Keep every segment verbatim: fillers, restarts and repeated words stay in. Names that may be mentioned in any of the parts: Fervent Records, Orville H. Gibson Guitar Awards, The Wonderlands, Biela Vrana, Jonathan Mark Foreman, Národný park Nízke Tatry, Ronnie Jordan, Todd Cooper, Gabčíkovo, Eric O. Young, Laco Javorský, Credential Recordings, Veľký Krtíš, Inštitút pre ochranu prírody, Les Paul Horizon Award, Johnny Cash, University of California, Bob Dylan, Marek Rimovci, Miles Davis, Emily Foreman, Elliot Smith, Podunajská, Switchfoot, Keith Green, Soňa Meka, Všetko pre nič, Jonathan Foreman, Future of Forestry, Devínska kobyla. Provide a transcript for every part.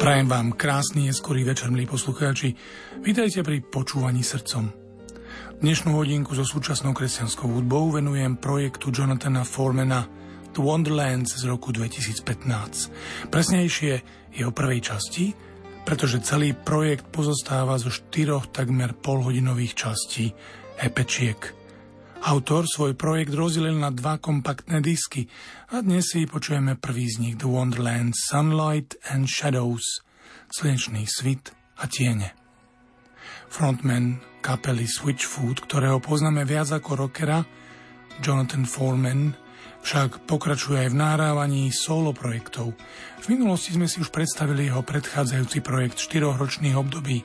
Prajem vám krásny neskorý večer, milí poslucháči. Vítajte pri počúvaní srdcom. Dnešnú hodinku so súčasnou kresťanskou hudbou venujem projektu Jonathana Foremana The Wonderlands z roku dvetisícpätnásť. Presnejšie jeho prvej časti, pretože celý projekt pozostáva zo štyroch takmer polhodinových častí epečiek. Autor svoj projekt rozdelil na dva kompaktné disky a dnes si počujeme prvý z nich, The Wonderlands, Sunlight and Shadows, slnečný svit a tiene. Frontman kapely Switchfoot, ktorého poznáme viac ako rockera, Jonathan Foreman, však pokračuje aj v nahrávaní solo projektov. V minulosti sme si už predstavili jeho predchádzajúci projekt štyroch ročných období.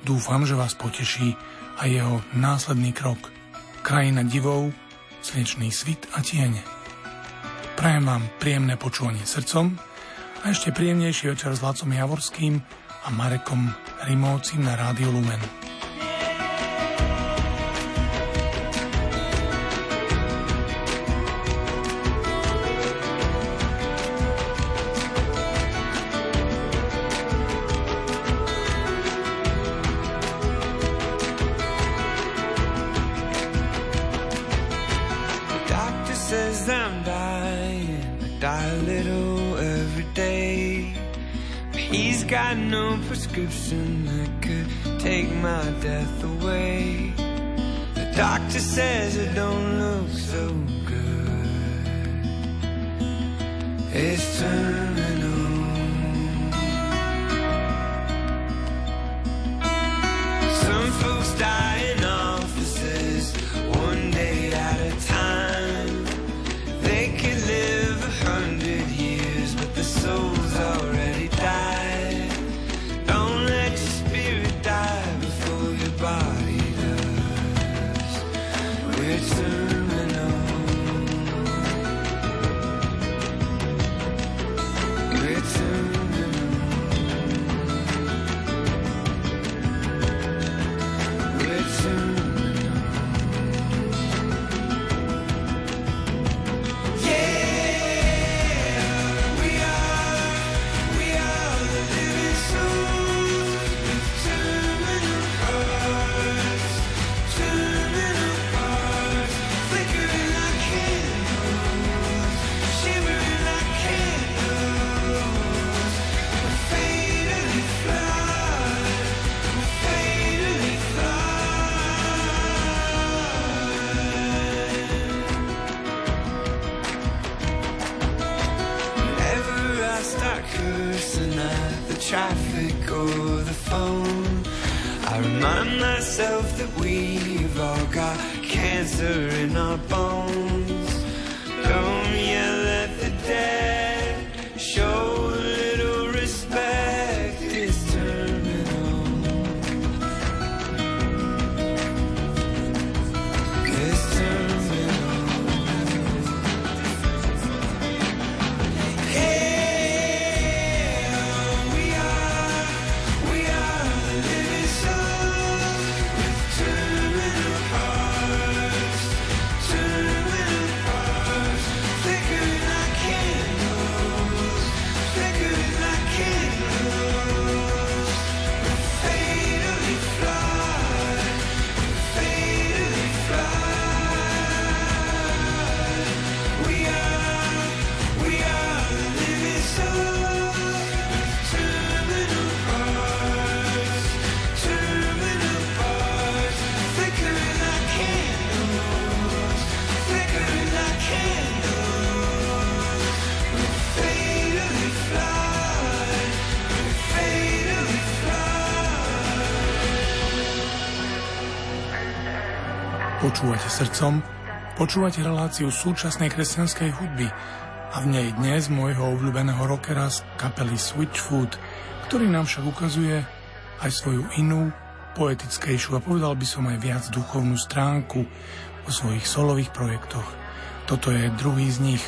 Dúfam, že vás poteší aj jeho následný krok. Krajina divov, slnečný svit a tiene. Prajem vám príjemné počúvanie srdcom a ešte príjemnejší večer s Lacom Javorským a Marekom Rimovcím na Rádiu Lumen. That could take my death away. The doctor says I don't look so good. It's terminal. Some folks die in offices, one day at a time. They could live a hundred years, but their souls already died. Traffic or the phone, I remind myself that we've all got cancer in our bones. Don't yell at the dead, show a little respect. It's terminal. It's terminal. Hey. Počúvate srdcom, počúvate reláciu súčasnej kresťanskej hudby a v nej dnes môjho obľúbeného rockera z kapely Switchfoot, ktorý nám však ukazuje aj svoju inú, poetickejšiu a povedal by som aj viac duchovnú stránku o svojich solových projektoch. Toto je druhý z nich.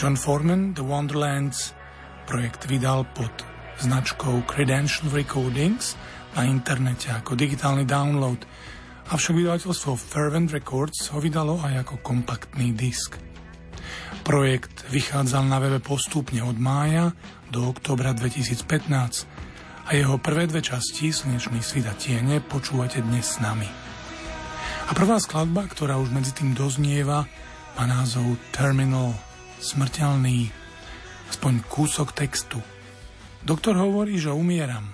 John Foreman, The Wonderlands, projekt vydal pod značkou Credential Recordings na internete ako digitálny download, avšak vydavateľstvo Fervent Records ho vydalo aj ako kompaktný disk. Projekt vychádzal na webe postupne od mája do októbra dvetisícpätnásť a jeho prvé dve časti, Slnečný svit a tiene, počúvate dnes s nami. A prvá skladba, ktorá už medzi tým doznieva, má názov Terminal, smrteľný, aspoň kúsok textu. Doktor hovorí, že umieram.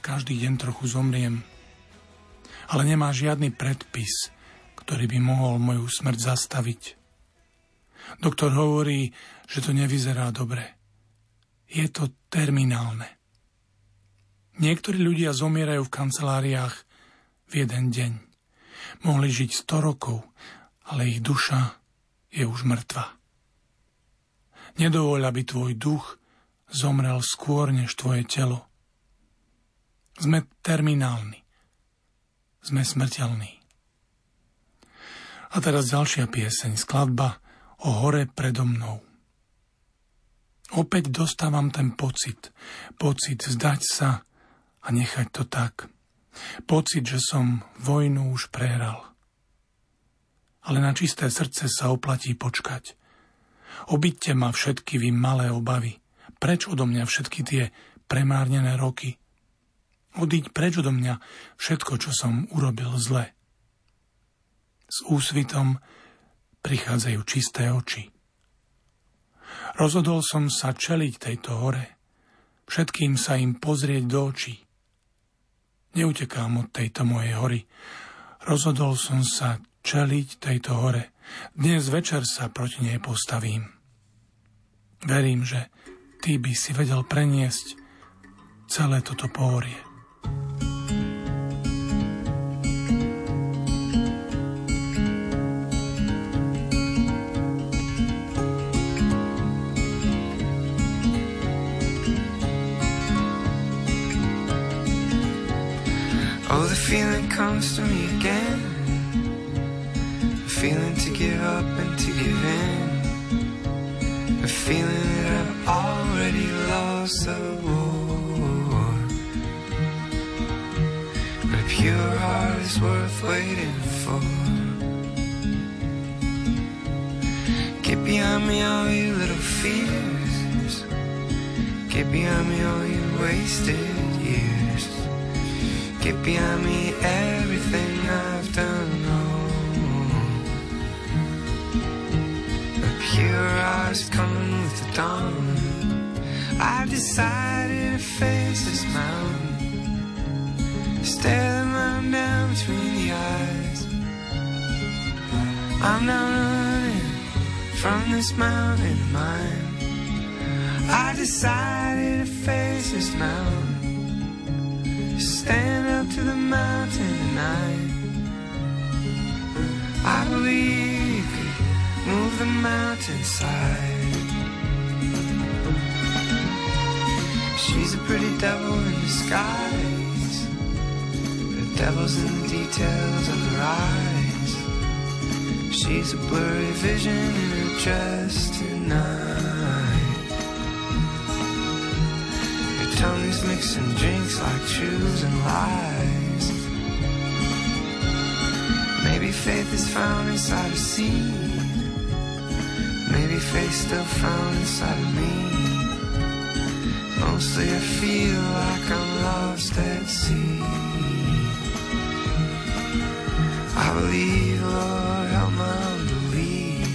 Každý deň trochu zomriem. Ale nemá žiadny predpis, ktorý by mohol moju smrť zastaviť. Doktor hovorí, že to nevyzerá dobre. Je to terminálne. Niektorí ľudia zomierajú v kanceláriách v jeden deň. Mohli žiť sto rokov, ale ich duša je už mŕtva. Nedovoľ, aby tvoj duch zomrel skôr než tvoje telo. Sme terminálni. Sme smrteľní. A teraz ďalšia pieseň, skladba O hore predo mnou. Opäť dostávam ten pocit, pocit vzdať sa a nechať to tak. Pocit, že som vojnu už prehral. Ale na čisté srdce sa oplatí počkať. Obidte ma všetky vy malé obavy. Preč odo mňa všetky tie premárnené roky? Odíď preč odo mňa všetko, čo som urobil zle. S úsvitom prichádzajú čisté oči. Rozhodol som sa čeliť tejto hore, všetkým sa im pozrieť do očí. Neutekám od tejto mojej hory. Rozhodol som sa čeliť tejto hore. Dnes večer sa proti nej postavím. Verím, že ty by si vedel preniesť celé toto pohorie. Feeling comes to me again, a feeling to give up and to give in, a feeling that I've already lost the war, but a pure heart is worth waiting for. Get behind me all your little fears, get behind me all your wasted years. Get behind me everything I've done wrong. A pure heart's coming with the dawn. I've decided to face this mountain, staring right down between the eyes. I'm not running from this mountain of mine. I decided to face this mountain, stand up to the mountain tonight. I believe you could move the mountainside. She's a pretty devil in disguise. The devil's in the details of her eyes. She's a blurry vision in her dress tonight. Tongues mixing drinks like truths and lies. Maybe faith is found inside a seed. Maybe faith still found inside of me. Mostly I feel like I'm lost at sea. I believe, Lord, help my unbelief.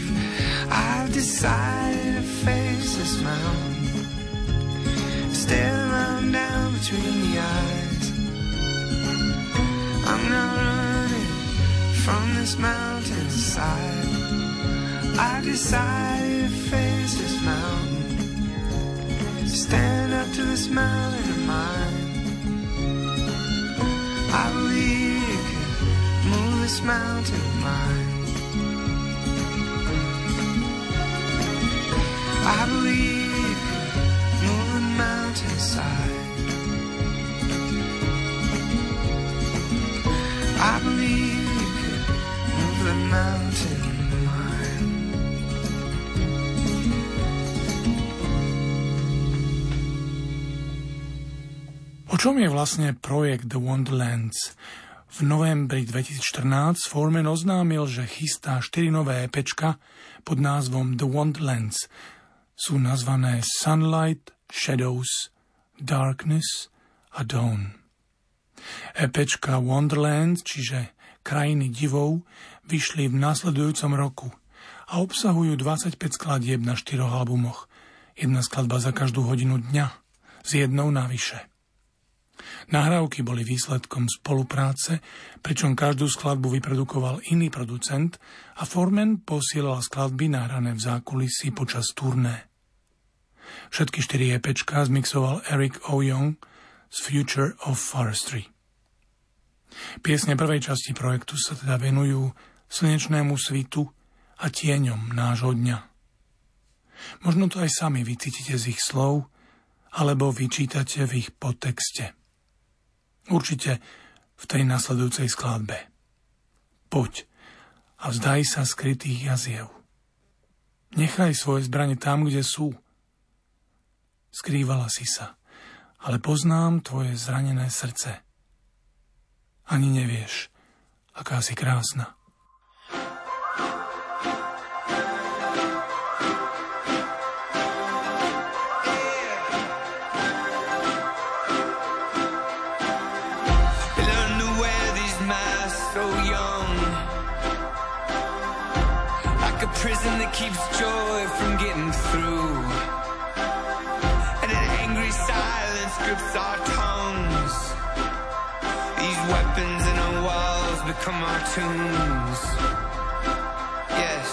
I've decided to face this mountain, staring round down between the eyes. I'm not running from this mountainside. I decided to face this mountain, stand up to this mountain of mine. I believe you can move this mountain of mine. I believe mountainside. I believe you could move the mountain of mine. O čom je vlastne projekt The Wonderlands? V V novembri dvetisícštrnásť Foreman oznámil, že chystá štyri nové EPčka pod názvom The Wonderlands. Sú nazvané Sunlight, Shadows, Darkness a Dawn. EPčka Wonderlands, čiže Krajiny divov, vyšli v nasledujúcom roku a obsahujú dvadsaťpäť skladieb na štyroch albumoch. Jedna skladba za každú hodinu dňa, s jednou navyše. Nahrávky boli výsledkom spolupráce, pričom každú skladbu vyprodukoval iný producent a Foreman posielal skladby nahrané v zákulisí počas turné. Všetky štyri EPčka zmixoval Eric O. Young z Future of Forestry. Piesne prvej časti projektu sa teda venujú slnečnému svitu a tieňom nášho dňa. Možno to aj sami vycítite z ich slov, alebo vyčítate v ich podtexte. Určite v tej nasledujúcej skladbe. Poď a vzdaj sa skrytých jaziev. Nechaj svoje zbrane tam, kde sú. Skrývala si sa, ale poznám tvoje zranené srdce. Ani nevieš, aká si krásna. Prison that keeps joy from getting through, and an angry silence grips our tongues. These weapons in our walls become our tombs. Yes,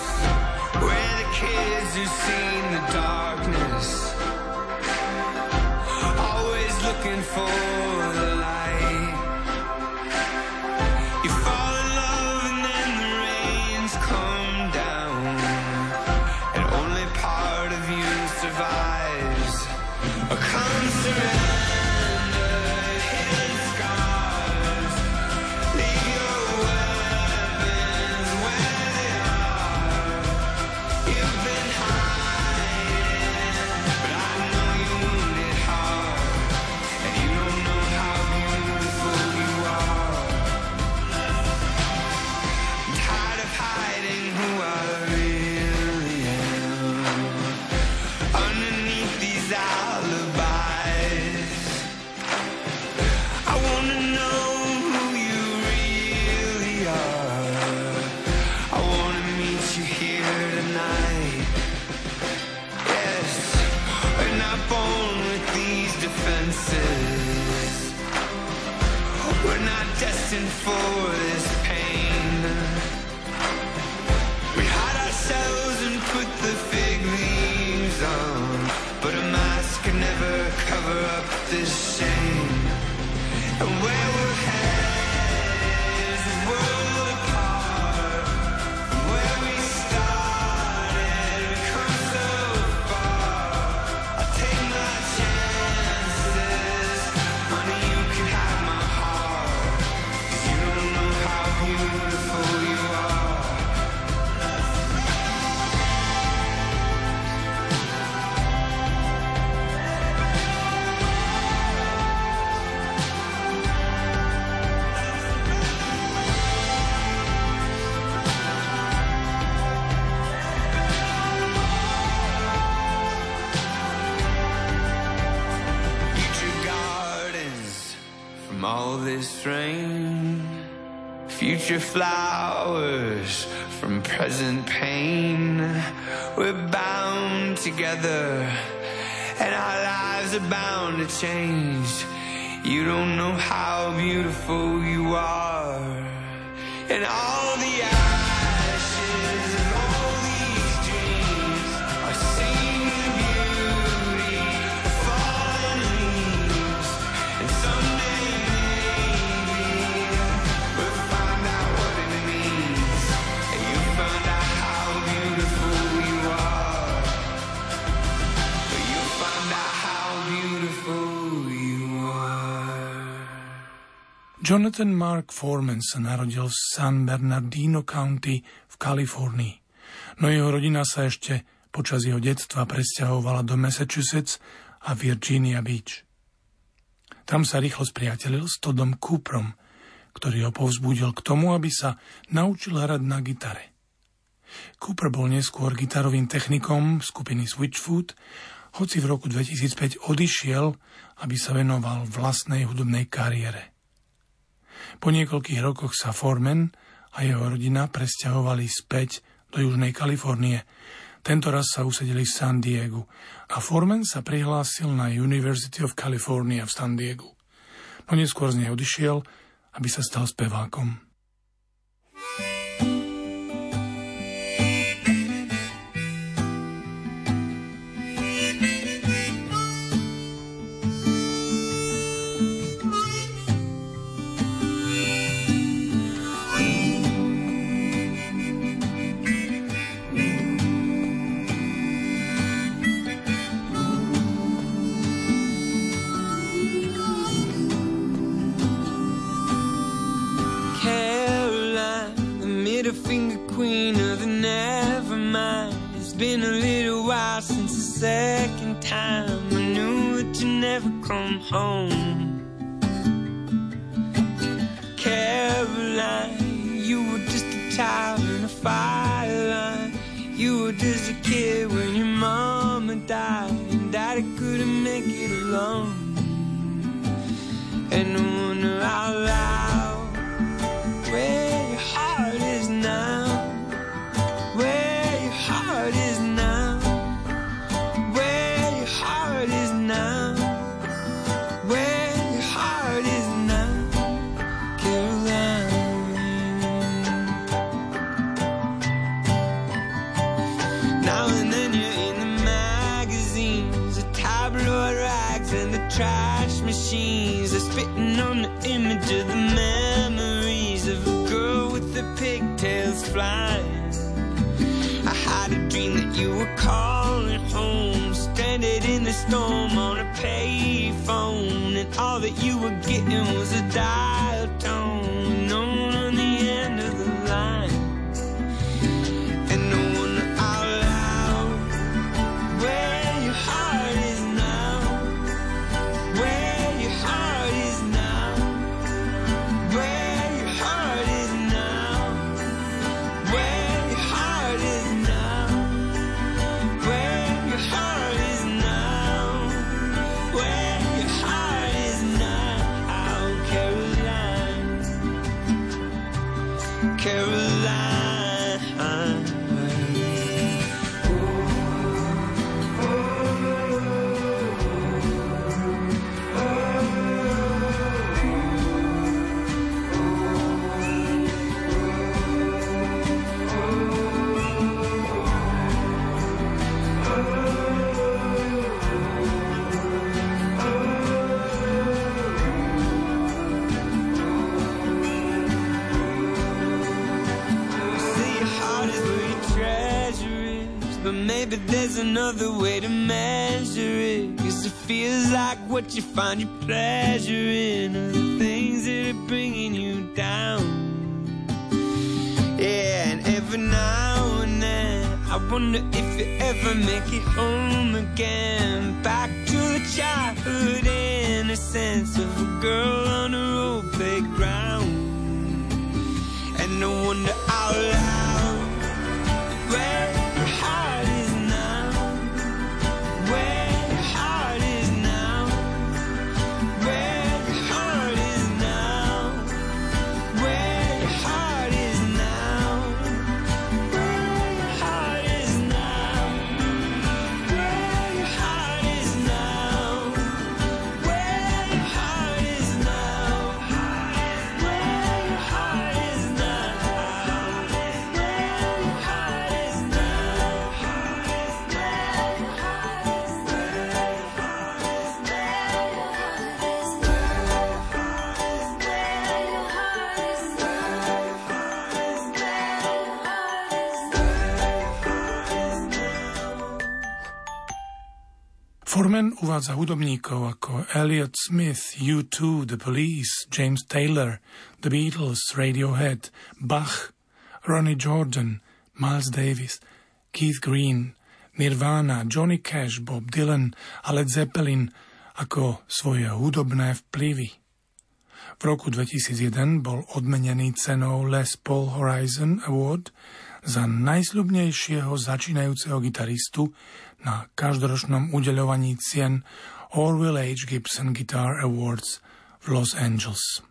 we're the kids who've seen the darkness, always looking for the light. You fall in love and then the rains come. For this pain, we hide ourselves and put the fig leaves on, but a mask can never cover up this shame. And where we're headed is a world apart from where we started. We've come so far. I'll take my chances, honey. You can have my heart. Beautiful you are. Future gardens from all this rain, future flowers from present pain. We're bound together and our lives are bound to change. You don't know how beautiful you are. And all the ashes of all these dreams are singing the beauty of fallen leaves. And someday maybe Jonathan Mark Foreman sa narodil v San Bernardino County v Kalifornii, no jeho rodina sa ešte počas jeho detstva presťahovala do Massachusetts a Virginia Beach. Tam sa rýchlo spriatelil s Toddom Cooperom, ktorý ho povzbudil k tomu, aby sa naučil hrať na gitare. Cooper bol neskôr gitarovým technikom skupiny Switchfoot, hoci v roku dvetisícpäť odišiel, aby sa venoval vlastnej hudobnej kariére. Po niekoľkých rokoch sa Foreman a jeho rodina presťahovali späť do Južnej Kalifornie. Tento raz sa usadili v San Diegu a Foreman sa prihlásil na University of California v San Diegu. No neskôr z nej odišiel, aby sa stal spevákom. Second time I knew that you never come home, Caroline. You were just a child in a fire line. You were just a kid when your mama died, and daddy couldn't make it alone. And I wonder how loud where your heart is now, where your heart is now. Trash machines are spitting on the image of the memories of a girl with the pigtails flying. I had a dream that you were calling home, stranded in the storm on a payphone, and all that you were getting was a dial tone known on the end of the line. And no one out loud where your heart is. But there's another way to measure it, 'cause it feels like what you find your pleasure in are the things that are bringing you down. Yeah, and every now and then I wonder if you ever make it home again, back to the childhood innocence of a girl on a old playground. And I wonder out loud where your heart is. Foreman uvádza hudobníkov ako Elliot Smith, U dva, The Police, James Taylor, The Beatles, Radiohead, Bach, Ronnie Jordan, Miles Davis, Keith Green, Nirvana, Johnny Cash, Bob Dylan a Led Zeppelin ako svoje hudobné vplyvy. V roku dvetisícjeden bol odmenený cenou Les Paul Horizon Award za najsľubnejšieho začínajúceho gitaristu na každoročnom udeľovaní cien Orville H. Gibson Guitar Awards v Los Angeles.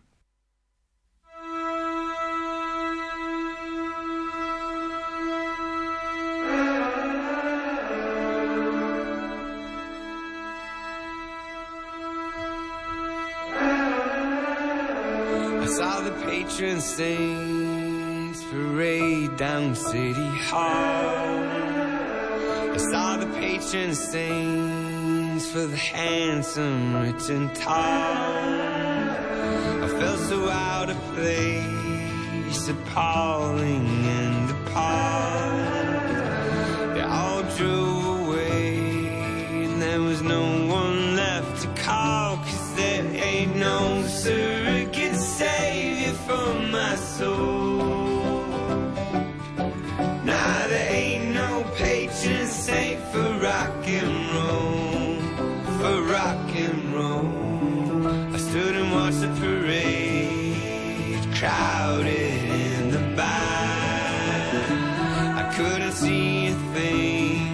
Patrons saints parade down City Hall. I saw the patron saints for the handsome, rich and tall. I felt so out of place, appalling and appalled. They all drove away and there was no one left to call, 'cause there ain't no surrogate saint from my soul. Now there ain't no patron saint for rock and roll, for rock and roll. I stood and watched the parade, crowded in the back. I couldn't see a thing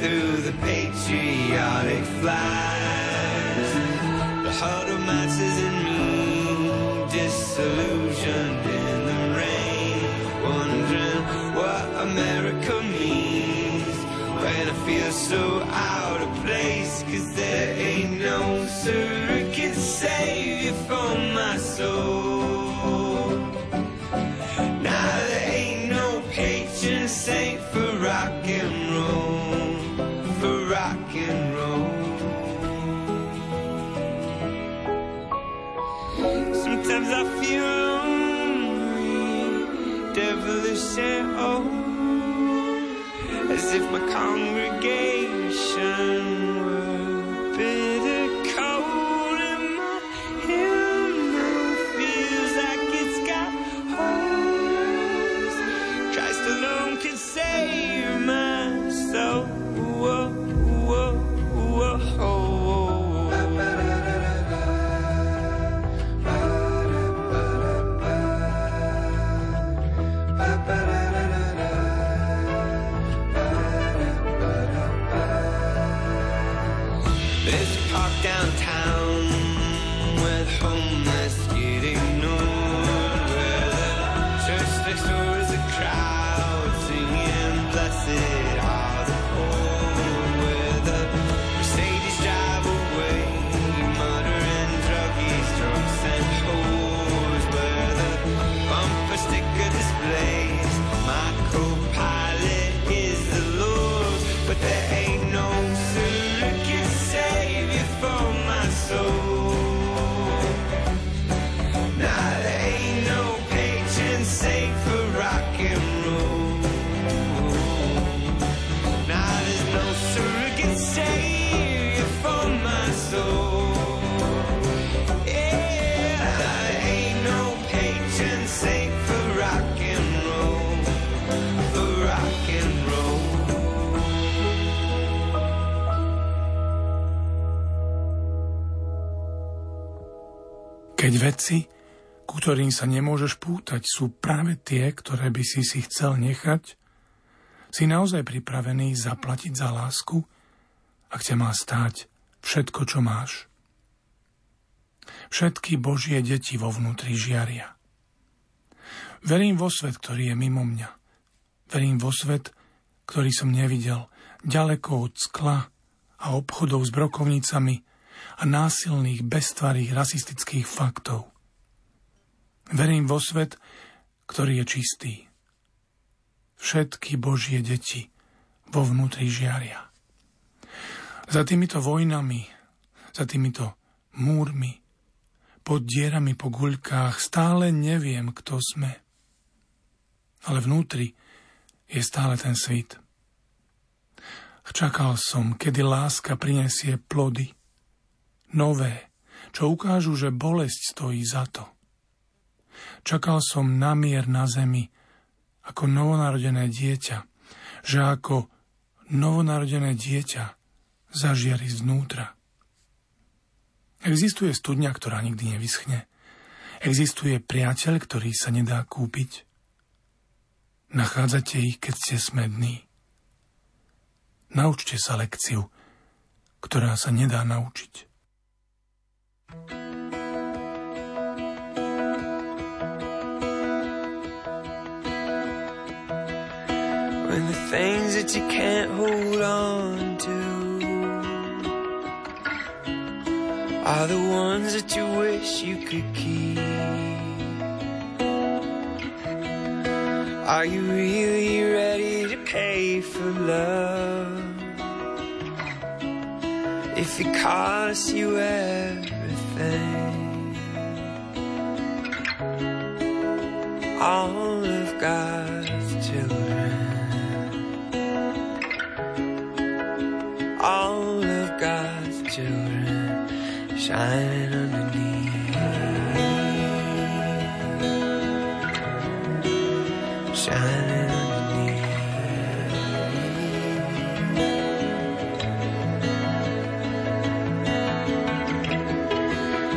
through the patriotic flags. The huddled masses in me disillusioned in the rain, wondering what America means, when I feel so out of place, 'cause there ain't no surrogate savior for my soul. Now there ain't no patron saint for rock and roll, for rock and roll. Sometimes I feel devilish and old, as if my congregation were bitter cold, and my hymnal feels like it's got holes. Christ alone can save my soul. Whoa, whoa, whoa, whoa. Keď veci, ku ktorým sa nemôžeš pútať, sú práve tie, ktoré by si si chcel nechať, si naozaj pripravený zaplatiť za lásku, ak ťa má stáť všetko, čo máš. Všetky Božie deti vo vnútri žiaria. Verím vo svet, ktorý je mimo mňa. Verím vo svet, ktorý som nevidel, ďaleko od skla a obchodov s brokovnicami a násilných, beztvarých, rasistických faktov. Verím vo svet, ktorý je čistý. Všetky Božie deti vo vnútri žiaria. Za týmito vojnami, za týmito múrmi, pod dierami po guľkách stále neviem, kto sme. Ale vnútri je stále ten svit. Čakal som, kedy láska prinesie plody, nové, čo ukážu, že bolesť stojí za to. Čakal som na mier na zemi, ako novonarodené dieťa, že ako novonarodené dieťa zažiari zvnútra. Existuje studňa, ktorá nikdy nevyschne, Existuje priateľ, ktorý sa nedá kúpiť. Nachádzate ich, keď ste smední. Naučte sa lekciu, ktorá sa nedá naučiť. When the things that you can't hold on to are the ones that you wish you could keep. Are you really ready to pay for love if it costs you everything? All of God's children, all of God's children shining underneath, shining underneath.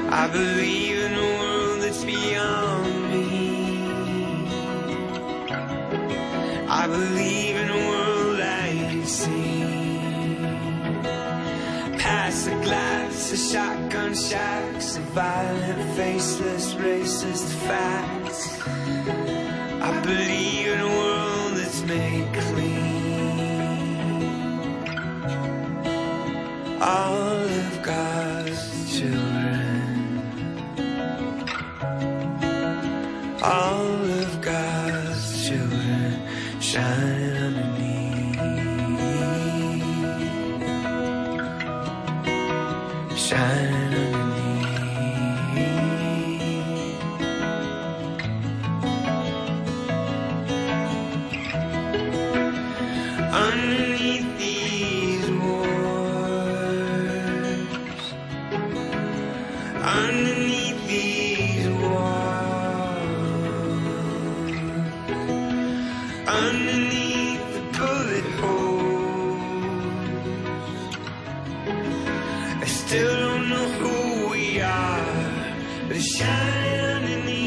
I believe in a world that's beyond me. I believe in a world I can see. Past the glass, the shotgun shacks, the violent, faceless, racist facts. I believe in a world that's made clean. All of God's children, all of God's children shine underneath. Shine underneath, underneath these wars, underneath these walls, underneath the bullet holes. I still don't know who we are, but it shines underneath.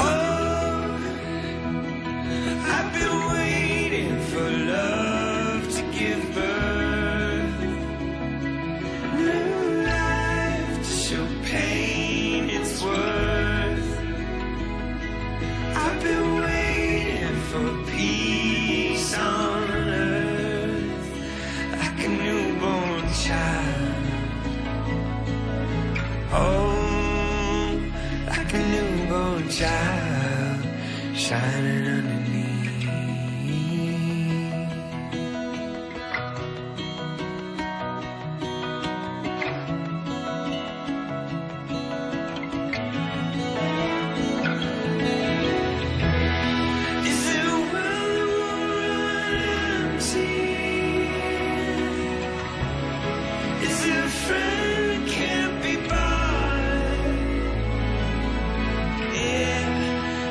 Oh, I've been waiting for love to give birth, new life to show pain its worth. I've been waiting for peace on earth, like a newborn child. Oh, like a newborn child shining underneath. Is it a world that won't run empty? Is it a friend that can't be bought? Yeah,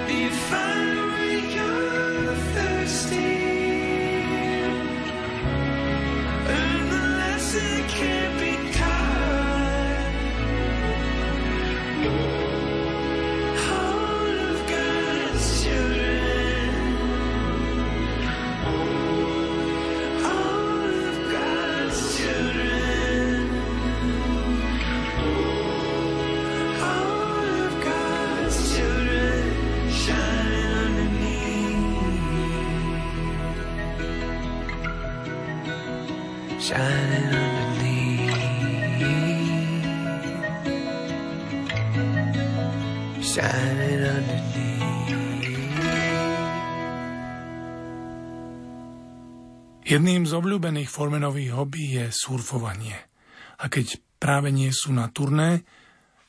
do you find when you're thirsty? Learn the lesson that can't be taught. All of God's children, all of God's children, all of God's children shining underneath, shining underneath, shining underneath. Jedným z obľúbených Formanových hobby je surfovanie. A keď práve nie sú na turné,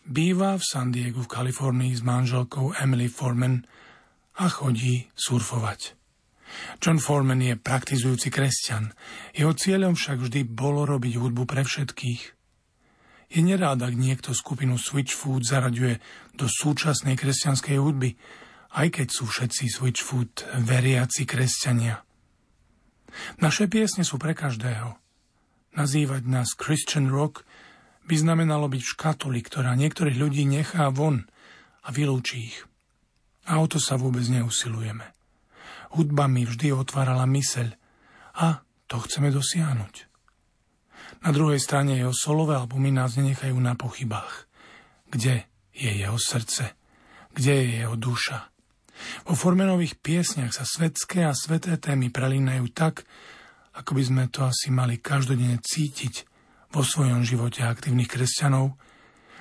býva v San Diegu v Kalifornii s manželkou Emily Foreman a chodí surfovať. John Foreman je praktizujúci kresťan, jeho cieľom však vždy bolo robiť hudbu pre všetkých. Je nerád, ak niekto skupinu Switchfoot zaraďuje do súčasnej kresťanskej hudby aj keď sú všetci Switchfoot veriaci kresťania. Naše piesne sú pre každého. Nazývať nás Christian rock by znamenalo byť v škatuli, ktorá niektorých ľudí nechá von a vylúči ich. A o to sa vôbec neusilujeme. Hudba mi vždy otvárala myseľ a to chceme dosiahnuť. Na druhej strane jeho solové albumy nás nenechajú na pochybách. Kde je jeho srdce? Kde je jeho duša? Vo Formanových piesniach sa svetské a sveté témy prelínajú tak, ako by sme to asi mali každodenne cítiť vo svojom živote aktívnych kresťanov,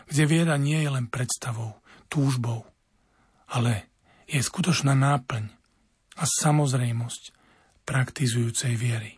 kde viera nie je len predstavou, túžbou, ale je skutočná náplň a samozrejmosť praktizujúcej viery.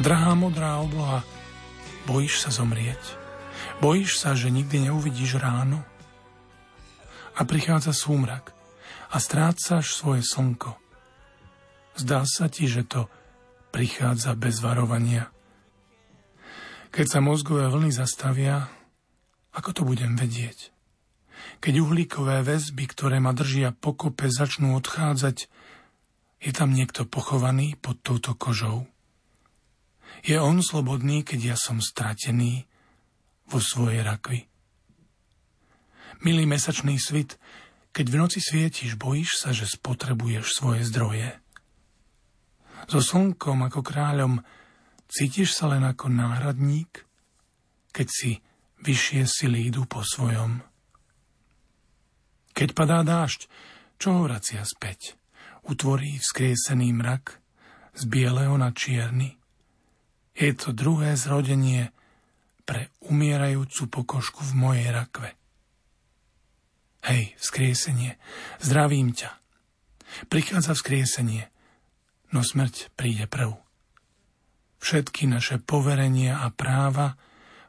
Drahá modrá obloha, bojíš sa zomrieť? Bojíš sa, že nikdy neuvidíš ráno? A prichádza súmrak a strácaš svoje slnko. Zdá sa ti, že to prichádza bez varovania. Keď sa mozgové vlny zastavia, ako to budem vedieť? Keď uhlíkové väzby, ktoré ma držia pokope, začnú odchádzať, je tam niekto pochovaný pod touto kožou? Je on slobodný, keď ja som stratený vo svojej rakvi? Milý mesačný svit, keď v noci svietiš, bojíš sa, že spotrebuješ svoje zdroje. So slnkom ako kráľom cítiš sa len ako náhradník, keď si vyššie sily idú po svojom. Keď padá dážď, čo ho vracia späť? Utvorí vzkriesený mrak z bieleho na čierny? Je to druhé zrodenie pre umierajúcu pokožku v mojej rakve. Hej, vzkriesenie, zdravím ťa. Prichádza vzkriesenie, no smrť príde prv. Všetky naše poverenia a práva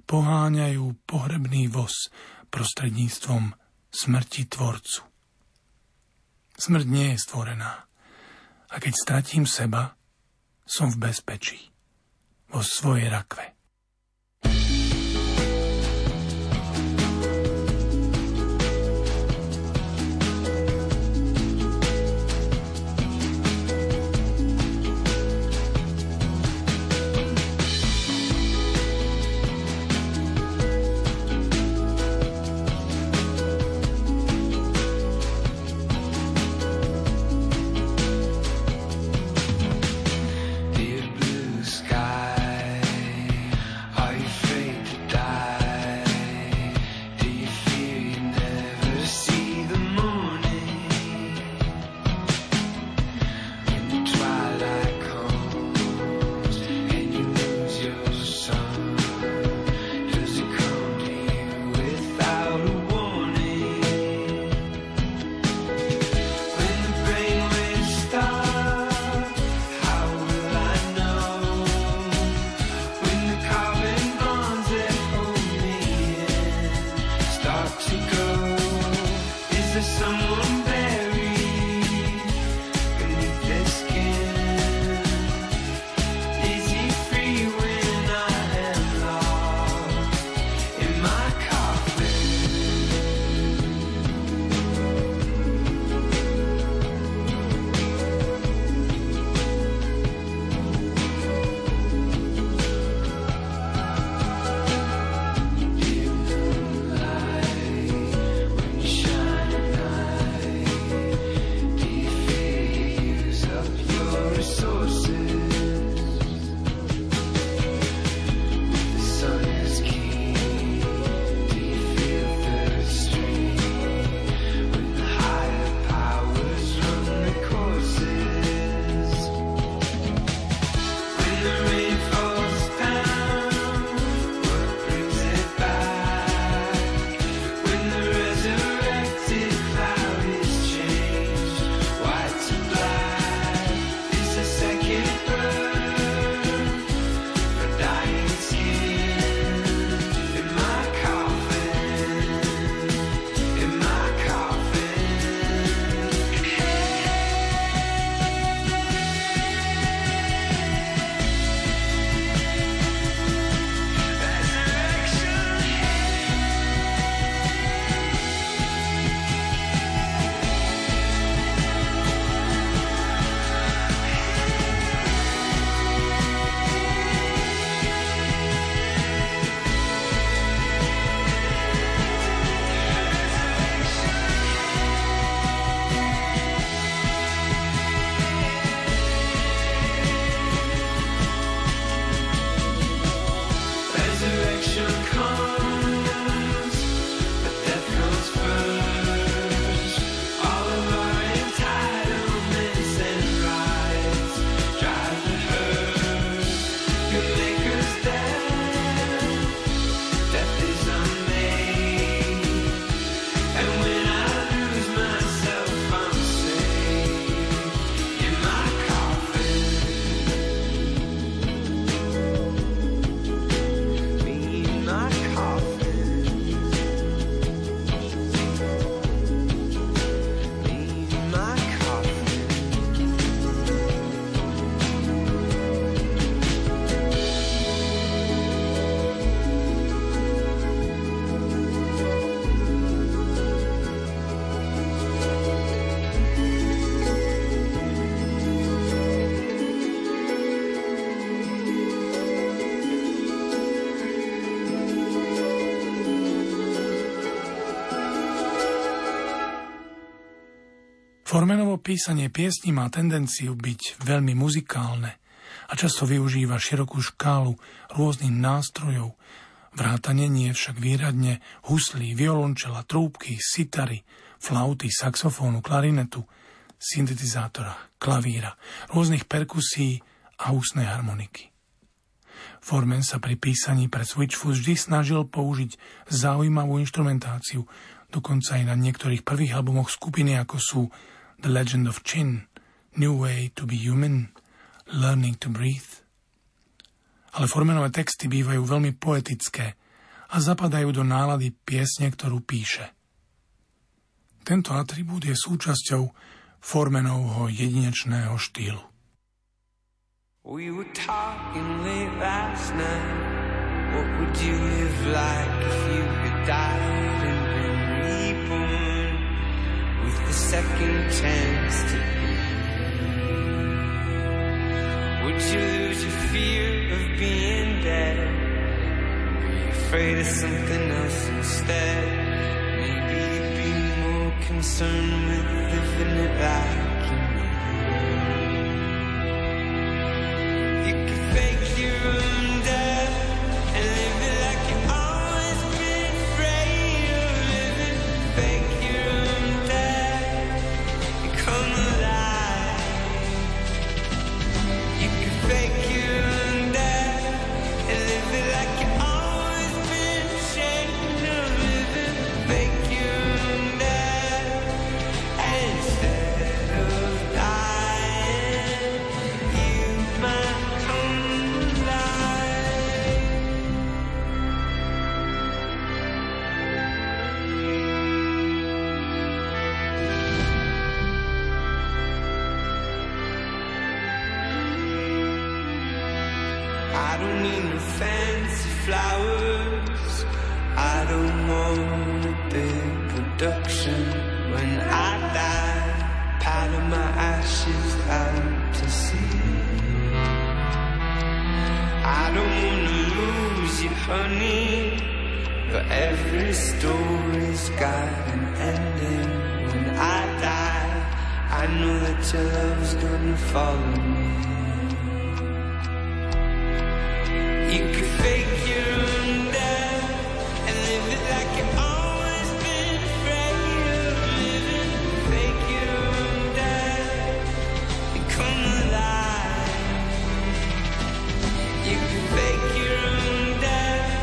poháňajú pohrebný voz prostredníctvom smrti Tvorcu. Smrť nie je stvorená. A keď stratím seba, som v bezpečí. Vo svojej rakve. Formenovo písanie piesní má tendenciu byť veľmi muzikálne a často využíva širokú škálu rôznych nástrojov, vrátane nie však výradne huslí, violončela, trúbky, sitary, flauty, saxofónu, klarinetu, syntetizátora, klavíra, rôznych perkusí a ústnej harmoniky. Foreman sa pri písaní pre Switchfoot vždy snažil použiť zaujímavú inštrumentáciu, dokonca aj na niektorých prvých albumoch skupiny, ako sú The Legend of Chin, New Way to be Human, Learning to Breathe. ale Foremanové texty bývajú veľmi poetické a zapadajú do nálady piesne, ktorú píše. Tento atribút je súčasťou Foremanovho jedinečného štýlu. We were talking late last night. What would you live like if you had died and been reborn with the second chance to be? Would you lose your fear of being dead? Were you afraid of something else instead? Maybe you'd be more concerned with living it like you know. You can fake your own death and live it like you've always been afraid of living. Fake your own death and come alive. You can fake your own death and live it like you've always been ashamed of living. Fake your own death and instead of dying, you might. Fancy flowers. I don't want a big production. When I die, powder my ashes out to sea. I don't wanna lose you, honey, but every story's got an ending. When I die, I know that your love's gonna follow me. You could fake your own death and live it like you've always been afraid of living. Fake your own death and come alive. You could fake your own death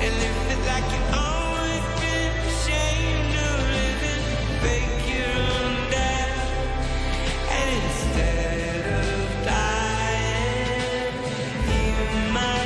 and live it like you've always been ashamed of living. Fake your own death and instead of dying, you might.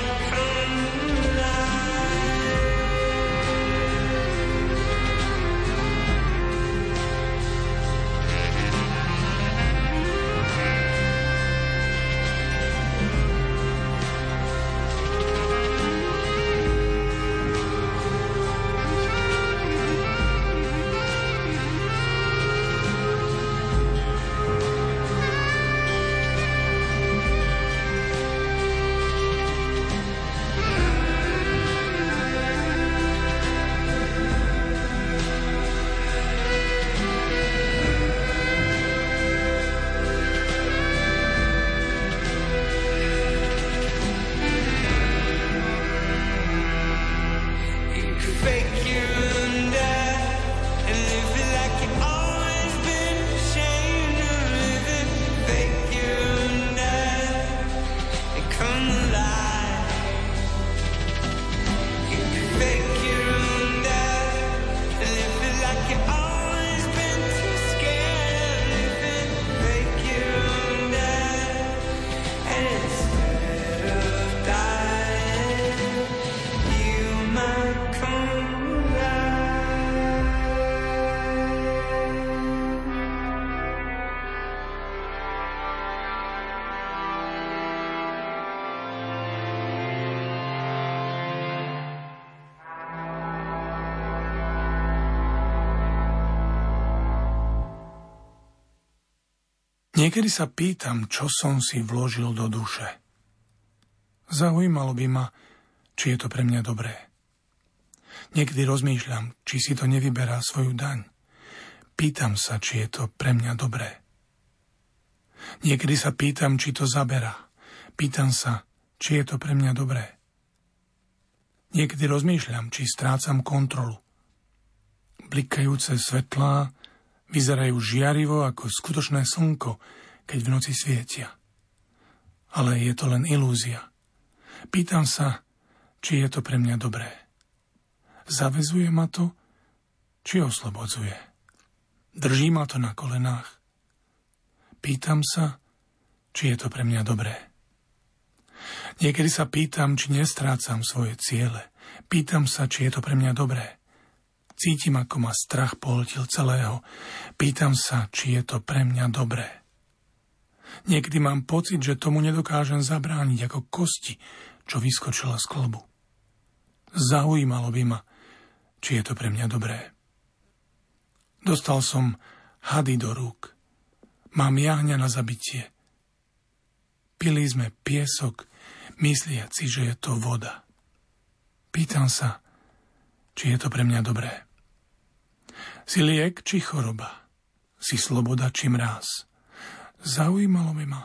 Niekedy sa pýtam, čo som si vložil do duše. Zaujímalo by ma, či je to pre mňa dobré. Niekedy rozmýšľam, či si to nevyberá svoju daň. Pýtam sa, či je to pre mňa dobré. Niekedy sa pýtam, či to zaberá. Pýtam sa, či je to pre mňa dobré. Niekedy rozmýšľam, či strácam kontrolu. Blikajúce svetlá vyzerajú žiarivo ako skutočné slnko, keď v noci svietia. Ale je to len ilúzia. Pýtam sa, či je to pre mňa dobré. Zavezuje ma to, či oslobodzuje. Drží ma to na kolenách. Pýtam sa, či je to pre mňa dobré. Niekedy sa pýtam, či nestrácam svoje ciele. Pýtam sa, či je to pre mňa dobré. Cítim, ako ma strach pohltil celého. Pýtam sa, či je to pre mňa dobré. Niekedy mám pocit, že tomu nedokážem zabrániť ako kosti, čo vyskočila z klbu. Zaujímalo by ma, či je to pre mňa dobré. Dostal som hady do rúk. Mám jahňa na zabitie. Pili sme piesok, mysliaci, že je to voda. Pýtam sa, či je to pre mňa dobré. Si liek, či choroba? Si sloboda, či mráz? Zaujímalo by ma,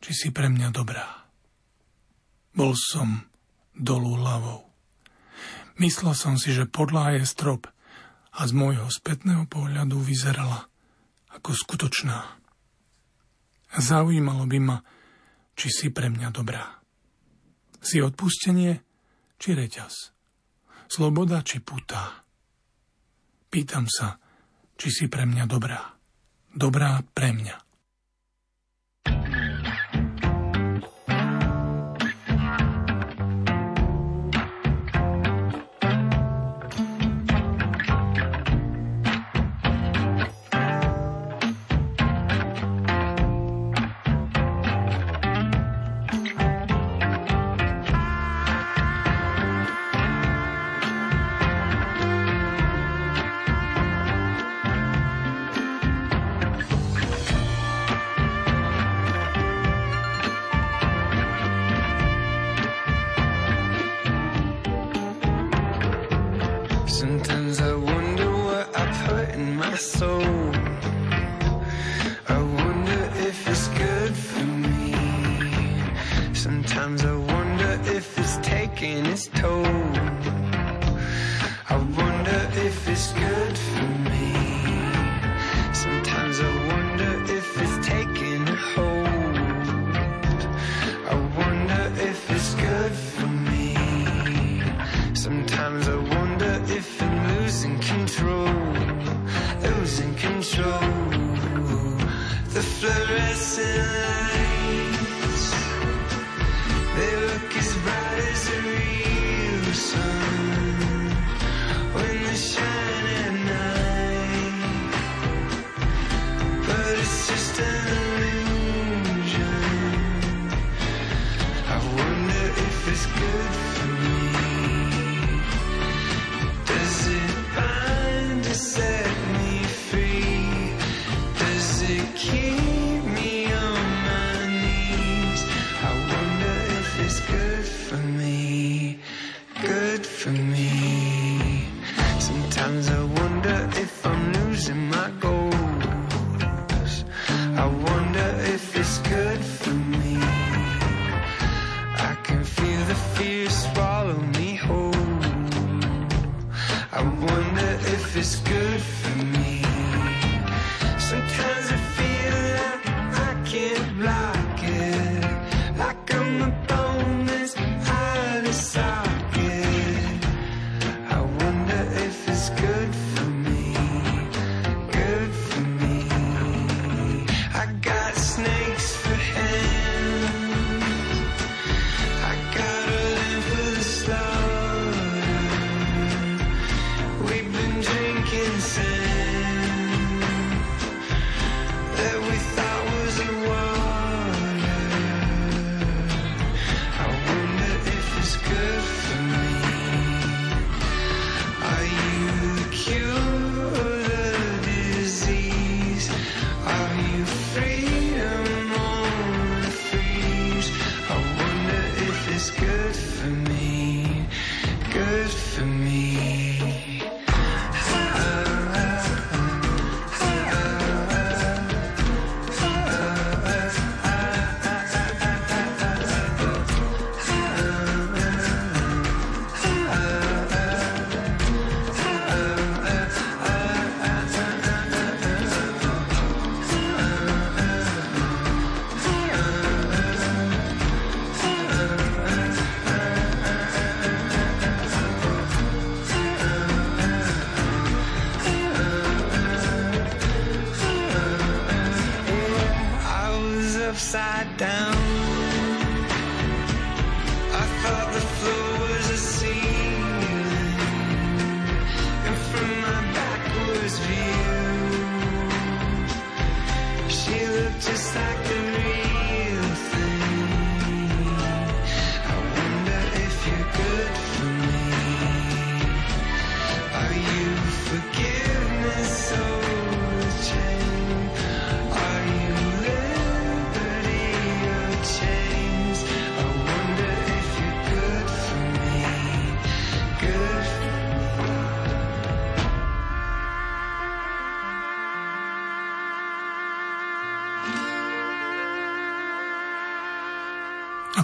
či si pre mňa dobrá. Bol som dolu hlavou. Myslel som si, že podlá je strop a z môjho spätného pohľadu vyzerala ako skutočná. Zaujímalo by ma, či si pre mňa dobrá. Si odpustenie, či reťaz? Sloboda, či putá? Pýtam sa, či si pre mňa dobrá. Dobrá pre mňa.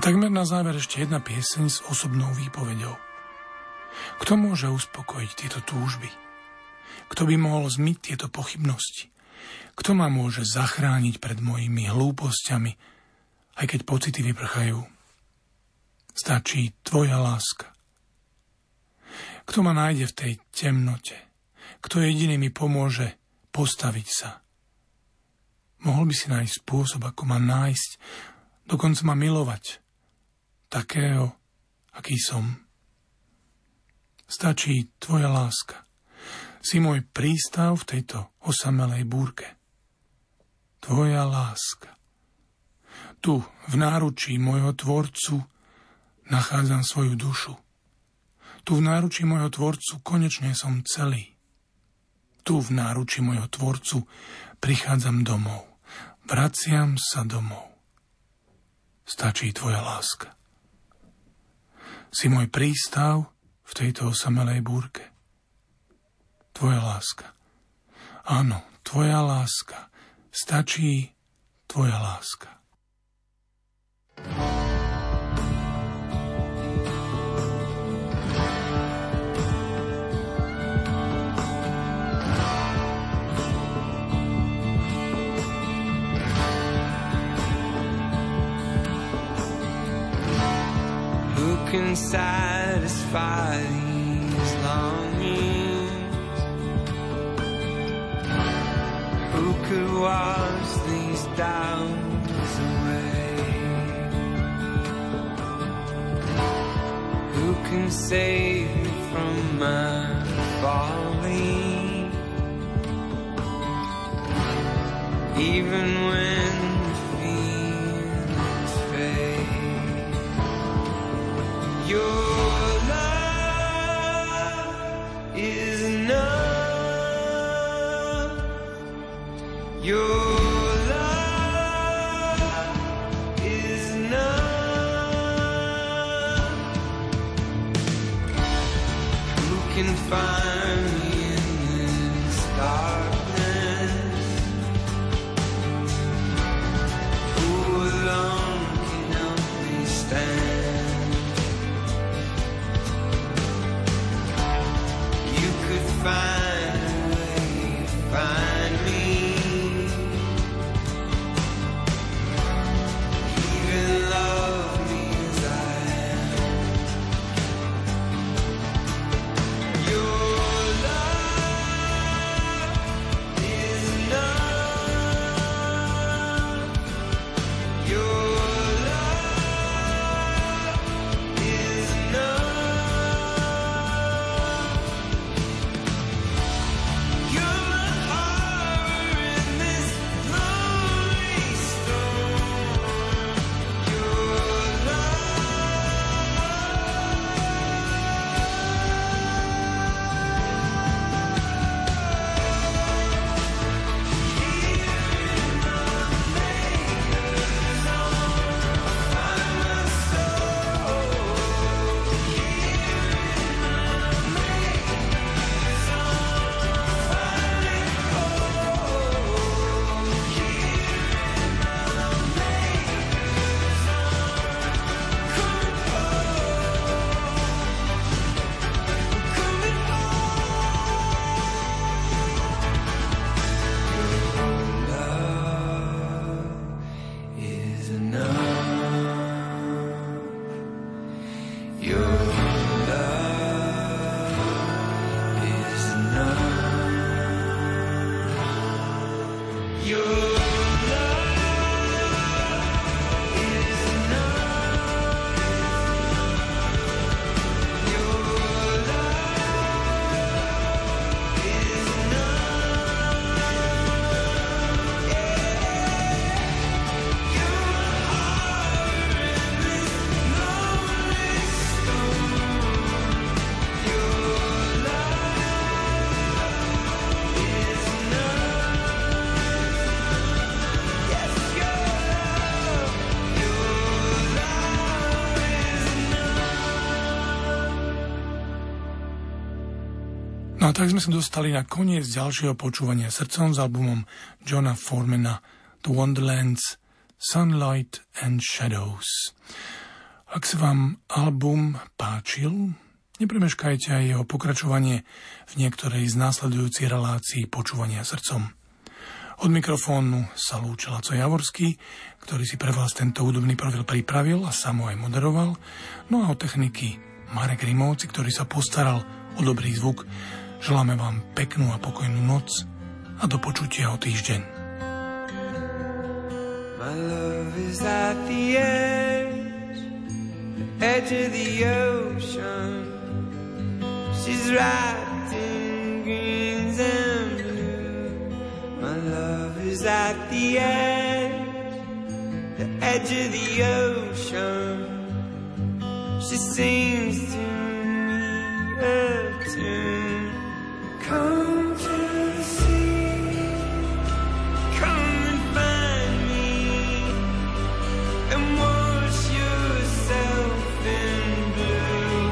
takmer na záver ešte jedna pieseň s osobnou výpovedou. Kto môže uspokojiť tieto túžby? Kto by mohol zmyť tieto pochybnosti? Kto ma môže zachrániť pred mojimi hlúpostiami, aj keď pocity vyprchajú? Stačí tvoja láska. Kto ma nájde v tej temnote? Kto jediný mi pomôže postaviť sa? Mohol by si nájsť spôsob, ako ma nájsť, dokonca ma milovať, takého, aký som. Stačí tvoja láska. Si môj prístav v tejto osamelej búrke. Tvoja láska. Tu, v náručí mojho tvorcu, nachádzam svoju dušu. Tu, v náručí mojho tvorcu, konečne som celý. Tu, v náručí mojho tvorcu, prichádzam domov. Vraciam sa domov. Stačí tvoja láska. Si môj prístav v tejto osamelej búrke. Tvoja láska. Áno, tvoja láska. Stačí tvoja láska. Who can satisfy these longings? Who could wash these doubts away? Who can save me from my falling? Even when your love is enough. Your love is enough. Who can find me in this darkness? Who alone can understand? Find a way, find me. Even love me as I am. Your love is enough. Your Tak sme sa dostali na koniec ďalšieho počúvania srdcom s albumom Johna Foremana The Wonderlands, Sunlight and Shadows. Ak sa vám album páčil, nepremeškajte aj jeho pokračovanie v niektorej z následujúcich relácií Počúvania srdcom. Od mikrofónu sa lúčil Laco Javorský, ktorý si pre vás tento hudobný profil pripravil a sám ho aj moderoval, no a o techniky Marek Rimovci, ktorý sa postaral o dobrý zvuk. Želáme vám peknú a pokojnú noc a do počutia o týždeň. My love is at the edge, the edge of the ocean. She's wrapped in greens and blue. My love is at the edge, the edge of the ocean. She sings to me a tune. Come to the sea, come and find me, and wash yourself in blue.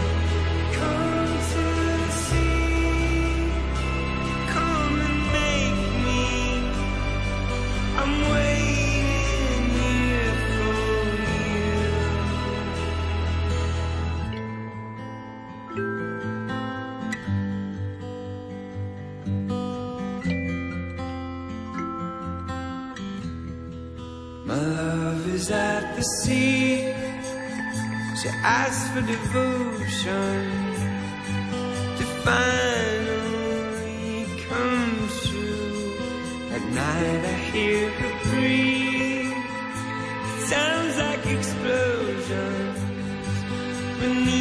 At the sea, she asks for devotion, to finally come true. At night I hear her breathe, it sounds like explosions beneath.